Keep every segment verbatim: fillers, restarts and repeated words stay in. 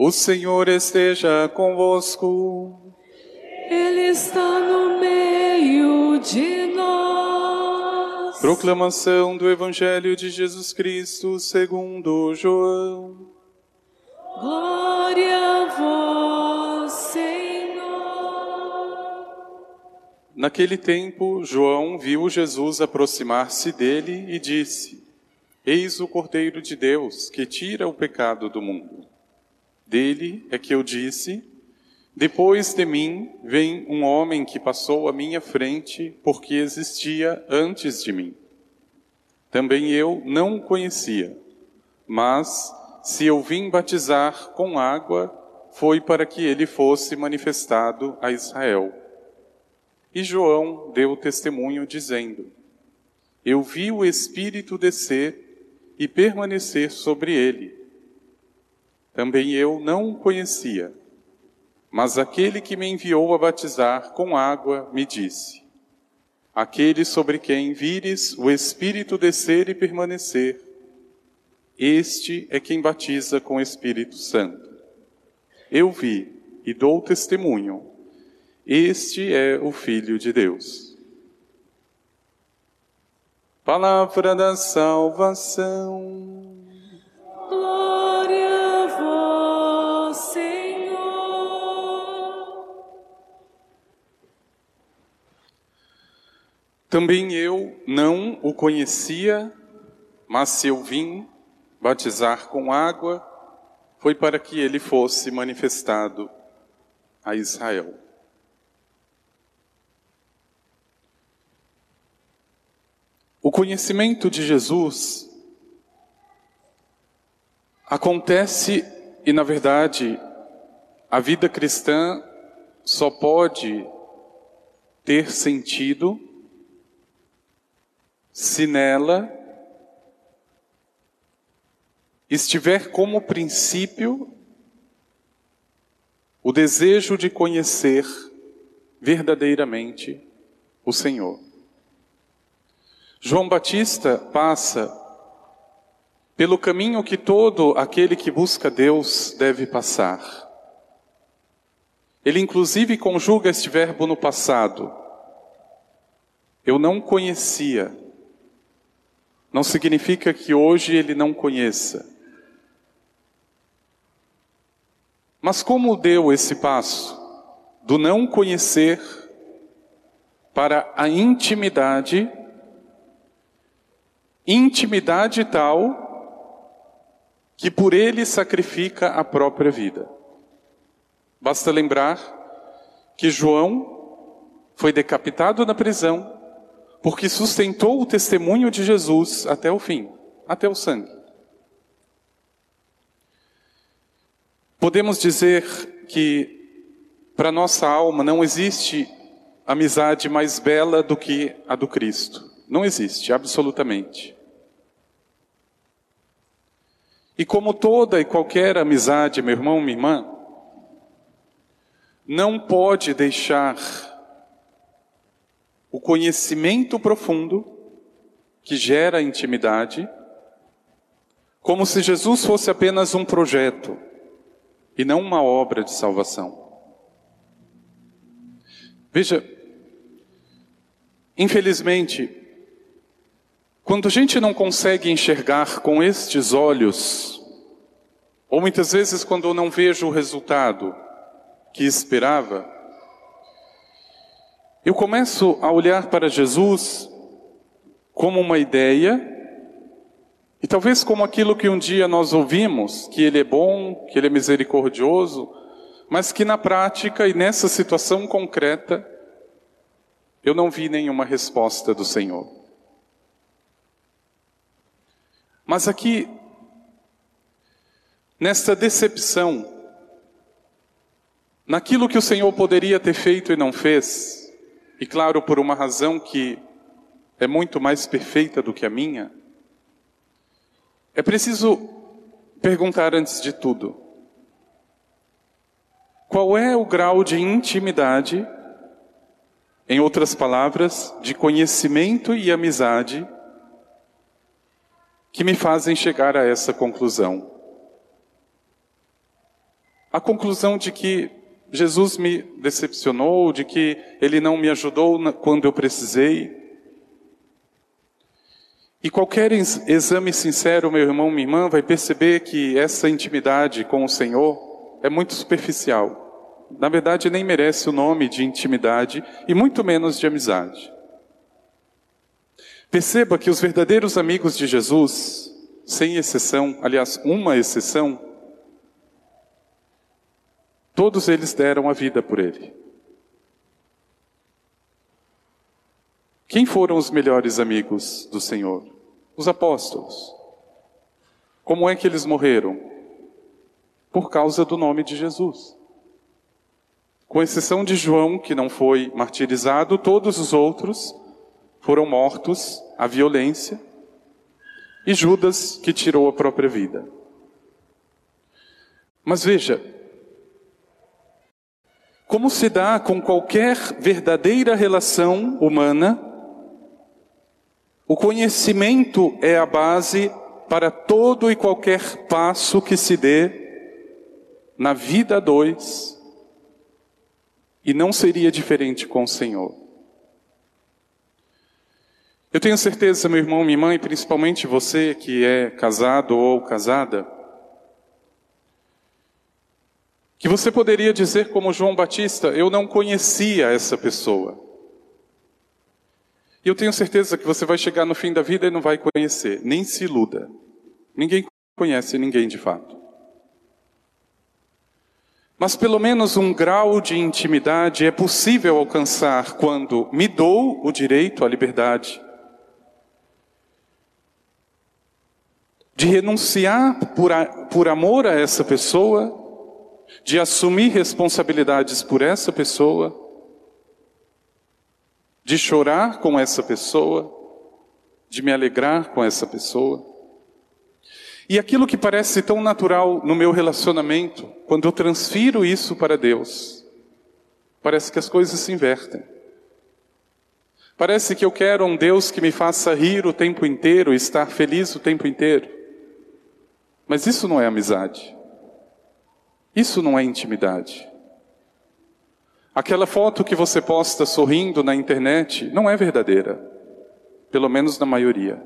O Senhor esteja convosco. Ele está no meio de nós. Proclamação do Evangelho de Jesus Cristo segundo João. Glória a vós, Senhor. Naquele tempo, João viu Jesus aproximar-se dele e disse: Eis o Cordeiro de Deus, que tira o pecado do mundo. Dele é que eu disse: depois de mim vem um homem que passou à minha frente, porque existia antes de mim. Também eu não o conhecia, mas se eu vim batizar com água, foi para que ele fosse manifestado a Israel. E João deu testemunho dizendo: eu vi o Espírito descer e permanecer sobre ele. Também eu não o conhecia, mas aquele que me enviou a batizar com água me disse: aquele sobre quem vires o Espírito descer e permanecer, este é quem batiza com o Espírito Santo. Eu vi e dou testemunho: este é o Filho de Deus. Palavra da salvação. Glória a vós, Senhor. Também eu não o conhecia, mas se eu vim batizar com água, foi para que ele fosse manifestado a Israel. O conhecimento de Jesus acontece, e na verdade, a vida cristã só pode ter sentido se nela estiver como princípio o desejo de conhecer verdadeiramente o Senhor. João Batista passa pelo caminho que todo aquele que busca Deus deve passar. Ele inclusive conjuga este verbo no passado. Eu não conhecia. Não significa que hoje ele não conheça. Mas como deu esse passo do não conhecer para a intimidade, intimidade tal que por ele sacrifica a própria vida. Basta lembrar que João foi decapitado na prisão porque sustentou o testemunho de Jesus até o fim, até o sangue. Podemos dizer que para nossa alma não existe amizade mais bela do que a do Cristo. Não existe, absolutamente. E como toda e qualquer amizade, meu irmão, minha irmã, não pode deixar o conhecimento profundo que gera intimidade, como se Jesus fosse apenas um projeto e não uma obra de salvação. Veja, infelizmente, quando a gente não consegue enxergar com estes olhos, ou muitas vezes quando eu não vejo o resultado que esperava, eu começo a olhar para Jesus como uma ideia, e talvez como aquilo que um dia nós ouvimos, que Ele é bom, que Ele é misericordioso, mas que na prática e nessa situação concreta, eu não vi nenhuma resposta do Senhor. Mas aqui, nesta decepção, naquilo que o Senhor poderia ter feito e não fez, e claro, por uma razão que é muito mais perfeita do que a minha, é preciso perguntar antes de tudo: qual é o grau de intimidade, em outras palavras, de conhecimento e amizade, que me fazem chegar a essa conclusão? a conclusão de que Jesus me decepcionou, de que Ele não me ajudou quando eu precisei. E qualquer exame sincero, meu irmão, minha irmã, vai perceber que essa intimidade com o Senhor é muito superficial. Na verdade, nem merece o nome de intimidade e muito menos de amizade. Perceba que os verdadeiros amigos de Jesus, sem exceção, aliás, uma exceção, todos eles deram a vida por Ele. Quem foram os melhores amigos do Senhor? Os apóstolos. Como é que eles morreram? Por causa do nome de Jesus. Com exceção de João, que não foi martirizado, todos os outros foram mortos à violência, e Judas, que tirou a própria vida. Mas veja, como se dá com qualquer verdadeira relação humana, o conhecimento é a base para todo e qualquer passo que se dê na vida a dois. E não seria diferente com o Senhor. Eu tenho certeza, meu irmão, minha irmã, e principalmente você que é casado ou casada, que você poderia dizer como João Batista: eu não conhecia essa pessoa. E eu tenho certeza que você vai chegar no fim da vida e não vai conhecer. Nem se iluda. Ninguém conhece ninguém de fato. Mas pelo menos um grau de intimidade é possível alcançar quando me dou o direito à liberdade de renunciar por, a, por amor a essa pessoa, de assumir responsabilidades por essa pessoa, de chorar com essa pessoa, de me alegrar com essa pessoa. E aquilo que parece tão natural no meu relacionamento, quando eu transfiro isso para Deus, parece que as coisas se invertem. Parece que eu quero um Deus que me faça rir o tempo inteiro, estar feliz o tempo inteiro. Mas isso não é amizade. Isso não é intimidade. Aquela foto que você posta sorrindo na internet não é verdadeira, pelo menos na maioria.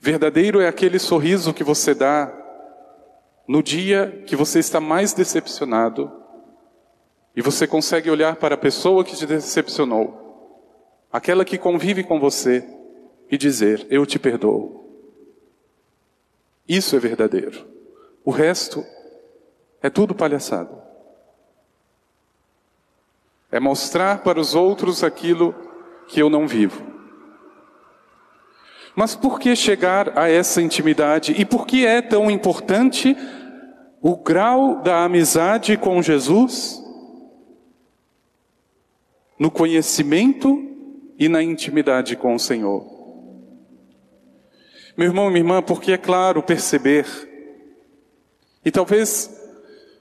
Verdadeiro é aquele sorriso que você dá no dia que você está mais decepcionado e você consegue olhar para a pessoa que te decepcionou, aquela que convive com você, e dizer: eu te perdoo. Isso é verdadeiro. O resto é tudo palhaçada. É mostrar para os outros aquilo que eu não vivo. Mas por que chegar a essa intimidade? E por que é tão importante o grau da amizade com Jesus no conhecimento e na intimidade com o Senhor? Meu irmão e minha irmã, porque é claro perceber, e talvez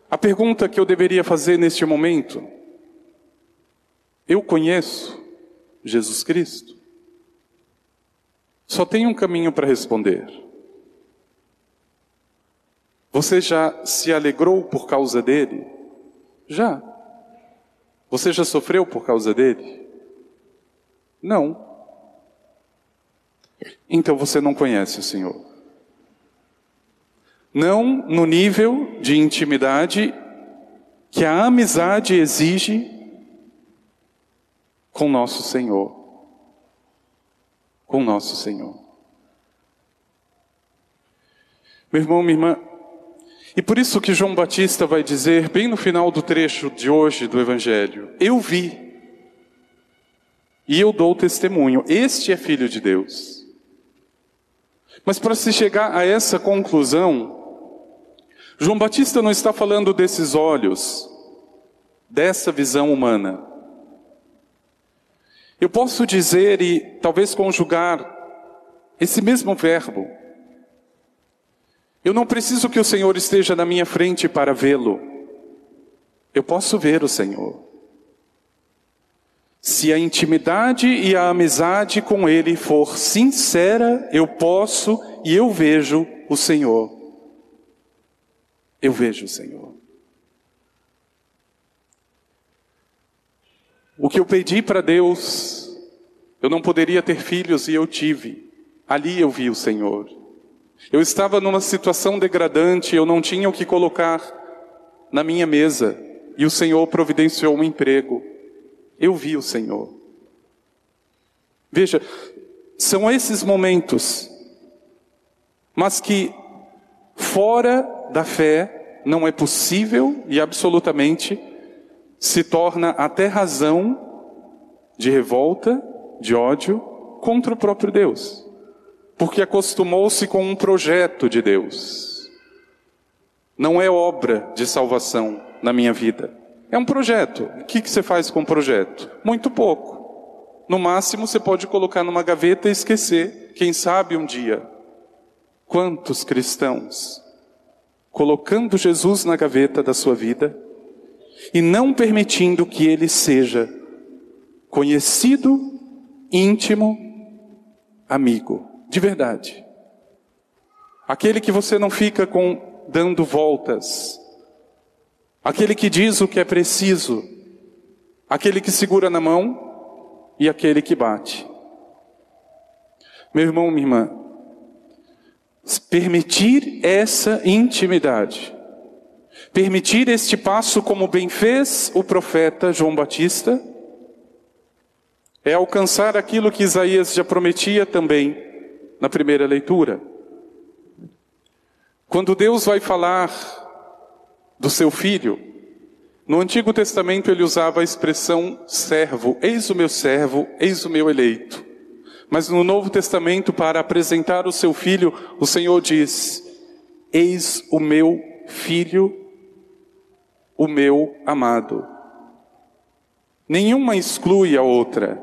a pergunta que eu deveria fazer neste momento: eu conheço Jesus Cristo? Só tem um caminho para responder. Você já se alegrou por causa dele? Já. Você já sofreu por causa dele? Não. Então você não conhece o Senhor. Não no nível de intimidade que a amizade exige com nosso Senhor. Com nosso Senhor. Meu irmão, minha irmã, e por isso que João Batista vai dizer, bem no final do trecho de hoje do Evangelho: eu vi, e eu dou testemunho, este é Filho de Deus. Mas para se chegar a essa conclusão, João Batista não está falando desses olhos, dessa visão humana. Eu posso dizer e talvez conjugar esse mesmo verbo. Eu não preciso que o Senhor esteja na minha frente para vê-lo. Eu posso ver o Senhor. Se a intimidade e a amizade com Ele for sincera, eu posso e eu vejo o Senhor. Eu vejo o Senhor. O que eu pedi para Deus, eu não poderia ter filhos e eu tive. Ali eu vi o Senhor. Eu estava numa situação degradante, eu não tinha o que colocar na minha mesa. E o Senhor providenciou um emprego. Eu vi o Senhor. Veja, são esses momentos, mas que fora da fé não é possível e absolutamente se torna até razão de revolta, de ódio contra o próprio Deus, porque acostumou-se com um projeto de Deus. Não é obra de salvação na minha vida, é um projeto. O que, que você faz com o projeto? Muito pouco. No máximo você pode colocar numa gaveta e esquecer, quem sabe um dia. Quantos cristãos colocando Jesus na gaveta da sua vida e não permitindo que ele seja conhecido, íntimo, amigo, de verdade. Aquele que você não fica com dando voltas. Aquele que diz o que é preciso. Aquele que segura na mão e aquele que bate. Meu irmão, minha irmã, permitir essa intimidade, permitir este passo como bem fez o profeta João Batista, é alcançar aquilo que Isaías já prometia também na primeira leitura. Quando Deus vai falar do seu filho, no Antigo Testamento ele usava a expressão servo, eis o meu servo, eis o meu eleito. Mas no Novo Testamento, para apresentar o seu filho, o Senhor diz, eis o meu filho, o meu amado. Nenhuma exclui a outra.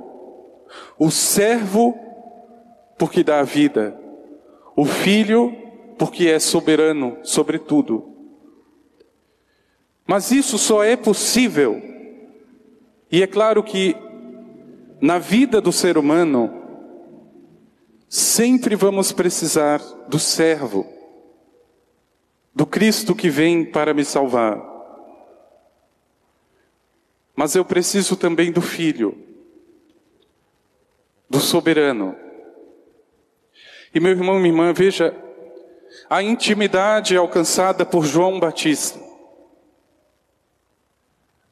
O servo, porque dá a vida. O filho, porque é soberano sobre tudo. Mas isso só é possível. E é claro que, na vida do ser humano, sempre vamos precisar do servo, do Cristo que vem para me salvar. Mas eu preciso também do Filho, do soberano. E meu irmão e minha irmã, veja, a intimidade alcançada por João Batista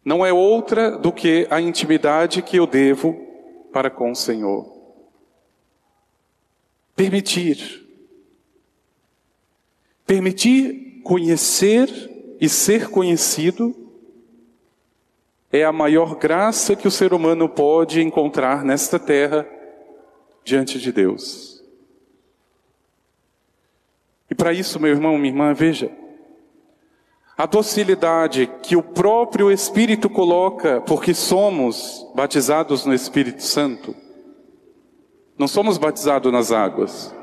não é outra do que a intimidade que eu devo para com o Senhor. Permitir. Permitir conhecer e ser conhecido é a maior graça que o ser humano pode encontrar nesta terra diante de Deus. E para isso, meu irmão, minha irmã, veja, a docilidade que o próprio Espírito coloca, porque somos batizados no Espírito Santo. Não somos batizados nas águas.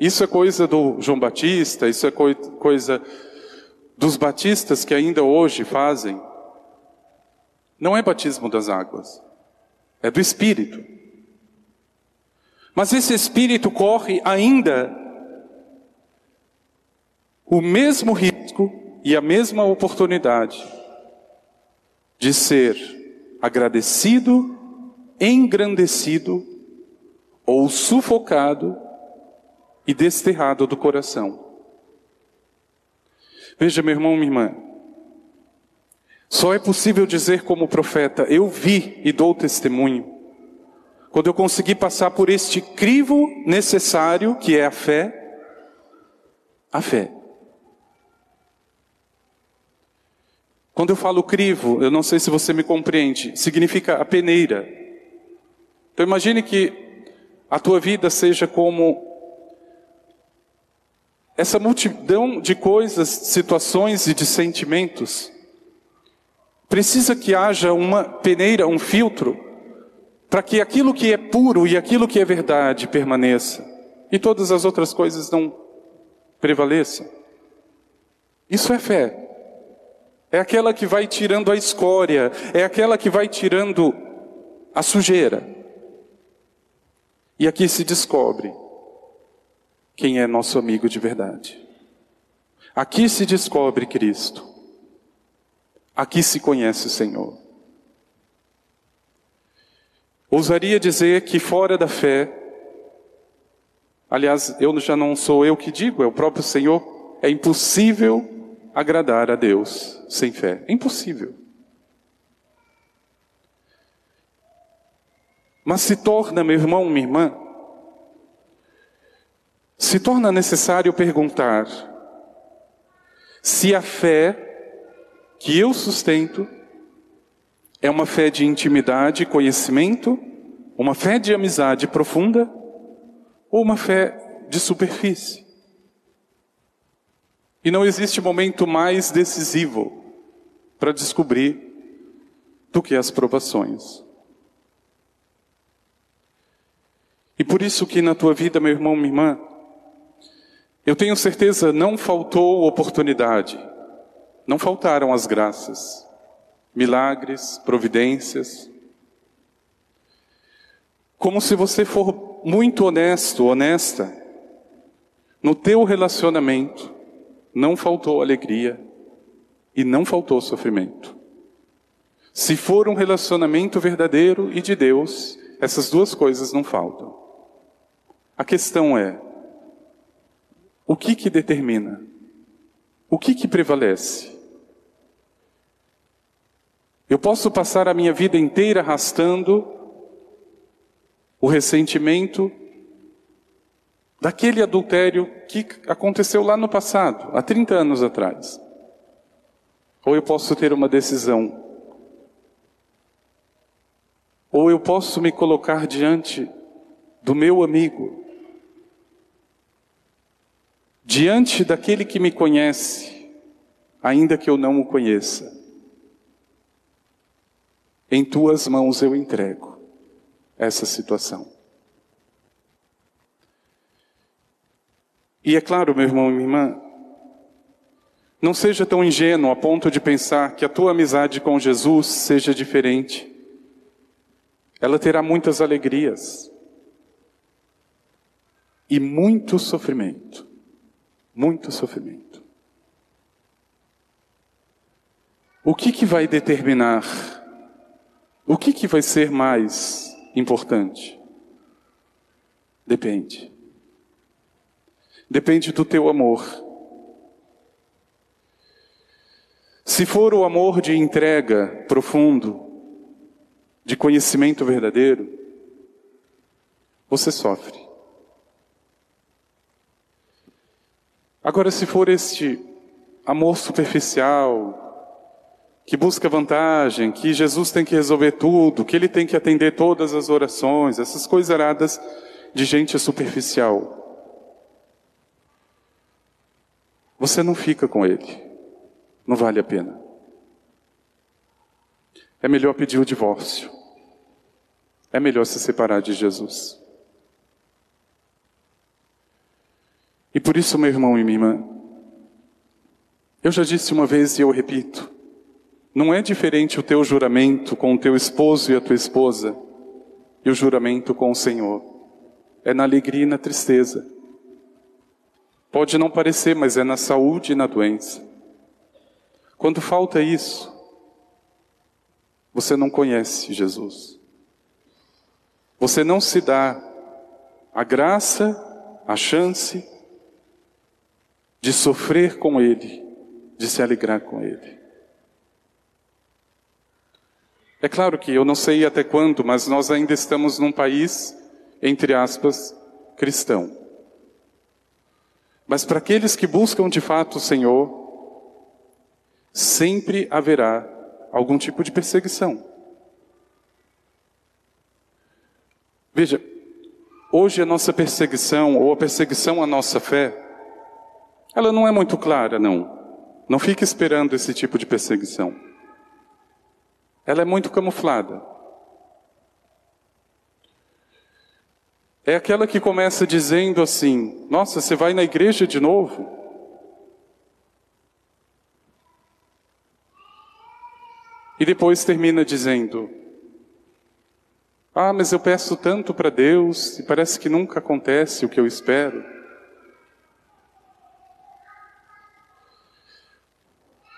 Isso é coisa do João Batista, isso é coi- coisa dos batistas que ainda hoje fazem. Não é batismo das águas, é do Espírito. Mas esse Espírito corre ainda o mesmo risco e a mesma oportunidade de ser agradecido, engrandecido, ou sufocado e desterrado do coração. Veja, meu irmão, minha irmã, só é possível dizer como profeta, eu vi e dou testemunho, quando eu consegui passar por este crivo necessário, que é a fé, a fé. Quando eu falo crivo, eu não sei se você me compreende, significa a peneira. Então imagine que a tua vida seja como essa multidão de coisas, situações e de sentimentos. Precisa que haja uma peneira, um filtro, para que aquilo que é puro e aquilo que é verdade permaneça. E todas as outras coisas não prevaleçam. Isso é fé. É aquela que vai tirando a escória, é aquela que vai tirando a sujeira. E aqui se descobre quem é nosso amigo de verdade. Aqui se descobre Cristo. Aqui se conhece o Senhor. Ousaria dizer que fora da fé, aliás, eu já não sou eu que digo, é o próprio Senhor, é impossível agradar a Deus sem fé. É impossível. Mas se torna, meu irmão, minha irmã, se torna necessário perguntar se a fé que eu sustento é uma fé de intimidade e conhecimento, uma fé de amizade profunda ou uma fé de superfície. E não existe momento mais decisivo para descobrir do que as provações. E por isso que na tua vida, meu irmão, minha irmã, eu tenho certeza, não faltou oportunidade, não faltaram as graças, milagres, providências. Como se você for muito honesto, honesta, no teu relacionamento não faltou alegria e não faltou sofrimento. Se for um relacionamento verdadeiro e de Deus, essas duas coisas não faltam. A questão é, o que que determina? O que que prevalece? Eu posso passar a minha vida inteira arrastando o ressentimento daquele adultério que aconteceu lá no passado, há trinta anos atrás. Ou eu posso ter uma decisão. Ou eu posso me colocar diante do meu amigo, diante daquele que me conhece, ainda que eu não o conheça. Em tuas mãos eu entrego essa situação. E é claro, meu irmão e minha irmã, não seja tão ingênuo a ponto de pensar que a tua amizade com Jesus seja diferente. Ela terá muitas alegrias e muito sofrimento. Muito sofrimento. O que que vai determinar? O que que vai ser mais importante? Depende. Depende do teu amor. Se for o amor de entrega profundo, de conhecimento verdadeiro, você sofre. Agora, se for este amor superficial, que busca vantagem, que Jesus tem que resolver tudo, que ele tem que atender todas as orações, essas coisas aradas de gente superficial, você não fica com ele. Não vale a pena. É melhor pedir o divórcio. É melhor se separar de Jesus. E por isso, meu irmão e minha irmã, eu já disse uma vez e eu repito, não é diferente o teu juramento com o teu esposo e a tua esposa e o juramento com o Senhor. É na alegria e na tristeza. Pode não parecer, mas é na saúde e na doença. Quando falta isso, você não conhece Jesus. Você não se dá a graça, a chance de sofrer com ele, de se alegrar com ele. É claro que eu não sei até quando, mas nós ainda estamos num país, entre aspas, cristão. Mas para aqueles que buscam de fato o Senhor, sempre haverá algum tipo de perseguição. Veja, hoje a nossa perseguição, ou a perseguição à nossa fé, ela não é muito clara, não. Não fique esperando esse tipo de perseguição. Ela é muito camuflada. É aquela que começa dizendo assim, nossa, você vai na igreja de novo? E depois termina dizendo, ah, mas eu peço tanto para Deus e parece que nunca acontece o que eu espero.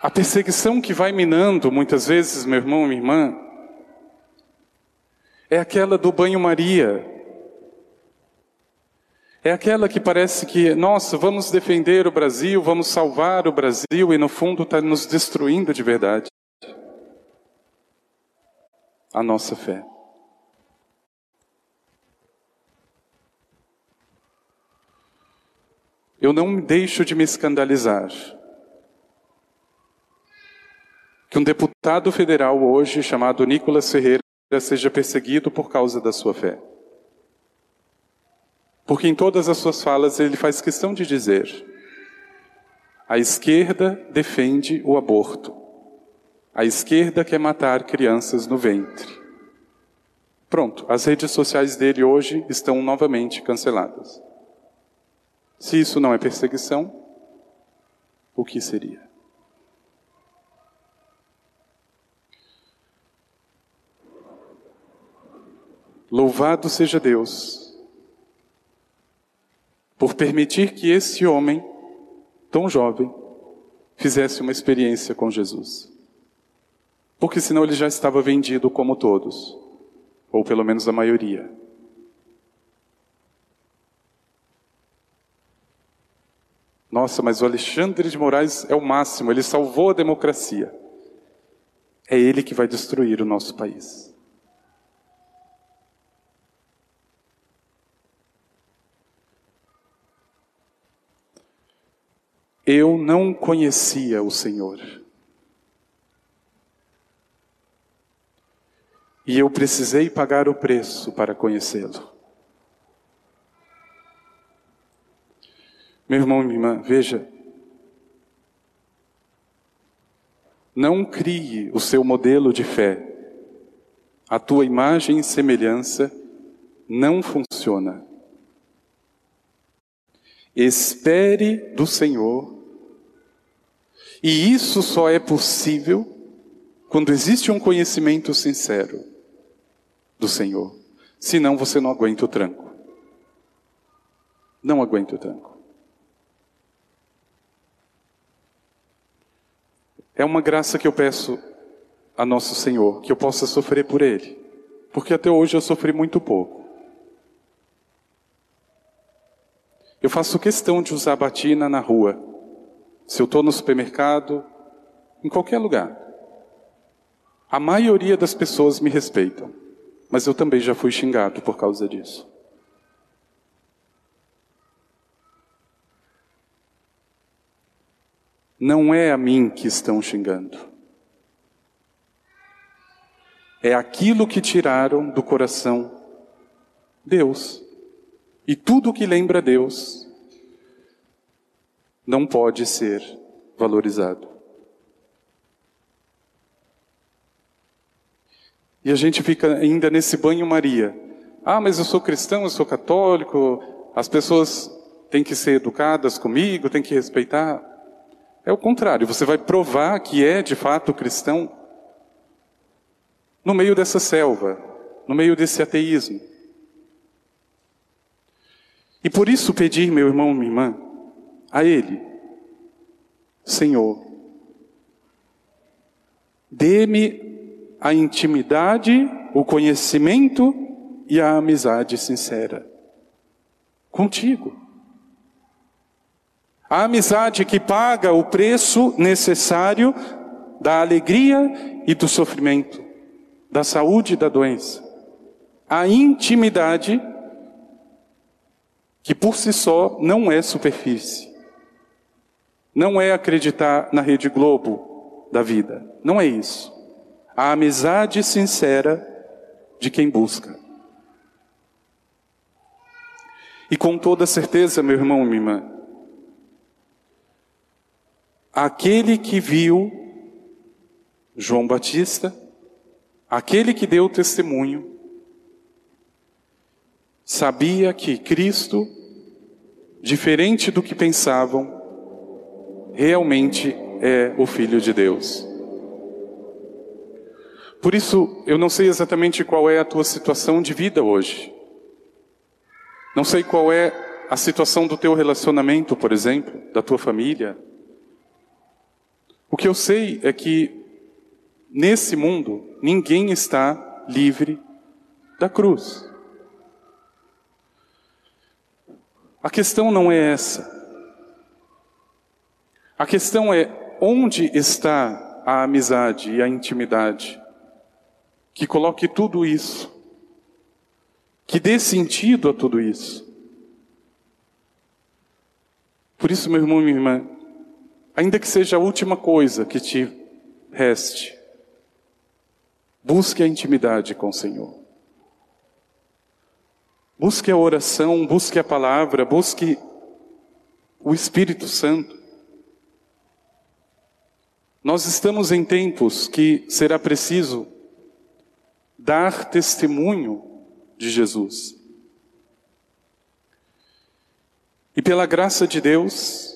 A perseguição que vai minando, muitas vezes, meu irmão e minha irmã, é aquela do banho-maria. É aquela que parece que, nossa, vamos defender o Brasil, vamos salvar o Brasil, e no fundo está nos destruindo de verdade. A nossa fé. Eu não deixo de me escandalizar que um deputado federal hoje, chamado Nicolas Ferreira, seja perseguido por causa da sua fé. Porque em todas as suas falas ele faz questão de dizer: a esquerda defende o aborto. A esquerda quer matar crianças no ventre. Pronto, as redes sociais dele hoje estão novamente canceladas. Se isso não é perseguição, o que seria? Louvado seja Deus por permitir que esse homem, tão jovem, fizesse uma experiência com Jesus. Porque senão ele já estava vendido como todos, ou pelo menos a maioria. Nossa, mas o Alexandre de Moraes é o máximo, ele salvou a democracia. É ele que vai destruir o nosso país. Eu não conhecia o Senhor. E eu precisei pagar o preço para conhecê-lo. Meu irmão e minha irmã, veja. Não crie o seu modelo de fé. A tua imagem e semelhança não funciona. Espere do Senhor. E isso só é possível quando existe um conhecimento sincero do Senhor. Senão você não aguenta o tranco. Não aguenta o tranco. É uma graça que eu peço a nosso Senhor, que eu possa sofrer por Ele. Porque até hoje eu sofri muito pouco. Eu faço questão de usar batina na rua. Se eu estou no supermercado, em qualquer lugar. A maioria das pessoas me respeitam, mas eu também já fui xingado por causa disso. Não é a mim que estão xingando. É aquilo que tiraram do coração Deus. E tudo que lembra Deus não pode ser valorizado. E a gente fica ainda nesse banho-maria. Ah, mas eu sou cristão, eu sou católico, as pessoas têm que ser educadas comigo, têm que respeitar. É o contrário, você vai provar que é de fato cristão no meio dessa selva, no meio desse ateísmo. E por isso pedir, meu irmão, minha irmã, a Ele, Senhor, dê-me a intimidade, o conhecimento e a amizade sincera contigo. A amizade que paga o preço necessário da alegria e do sofrimento, da saúde e da doença. A intimidade que por si só não é superfície. Não é acreditar na Rede Globo da vida. Não é isso. A amizade sincera de quem busca. E com toda certeza, meu irmão e minha irmã, aquele que viu João Batista, aquele que deu testemunho, sabia que Cristo, diferente do que pensavam, realmente é o Filho de Deus. Por isso, eu não sei exatamente qual é a tua situação de vida hoje. Não sei qual é a situação do teu relacionamento, por exemplo, da tua família. O que eu sei é que nesse mundo ninguém está livre da cruz. A questão não é essa. A questão é onde está a amizade e a intimidade que coloque tudo isso, que dê sentido a tudo isso. Por isso, meu irmão e minha irmã, ainda que seja a última coisa que te reste, busque a intimidade com o Senhor. Busque a oração, busque a palavra, busque o Espírito Santo. Nós estamos em tempos que será preciso dar testemunho de Jesus. E pela graça de Deus,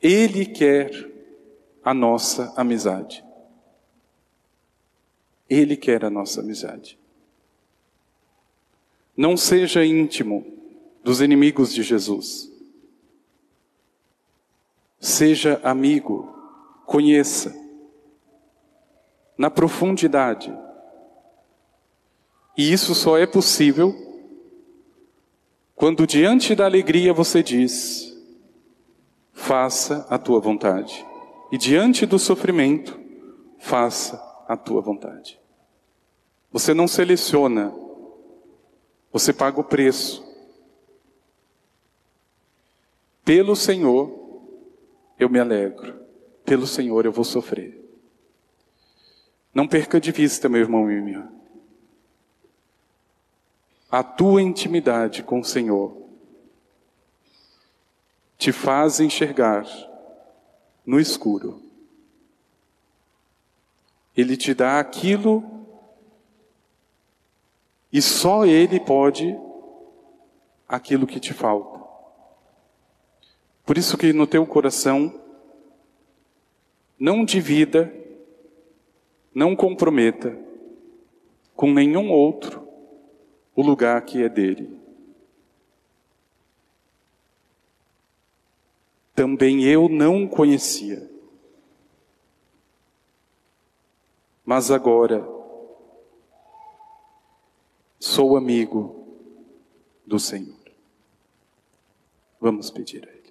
Ele quer a nossa amizade. Ele quer a nossa amizade. Não seja íntimo dos inimigos de Jesus. Seja amigo, conheça, na profundidade. E isso só é possível quando diante da alegria você diz, faça a tua vontade. E diante do sofrimento, faça a tua vontade. Você não seleciona, você paga o preço. Pelo Senhor eu me alegro, pelo Senhor eu vou sofrer. Não perca de vista, meu irmão e minha irmã, a tua intimidade com o Senhor te faz enxergar no escuro. Ele te dá aquilo e só Ele pode aquilo que te falta. Por isso que no teu coração não divida, não comprometa com nenhum outro o lugar que é dele. Também eu não conhecia, mas agora sou amigo do Senhor. Vamos pedir a Ele.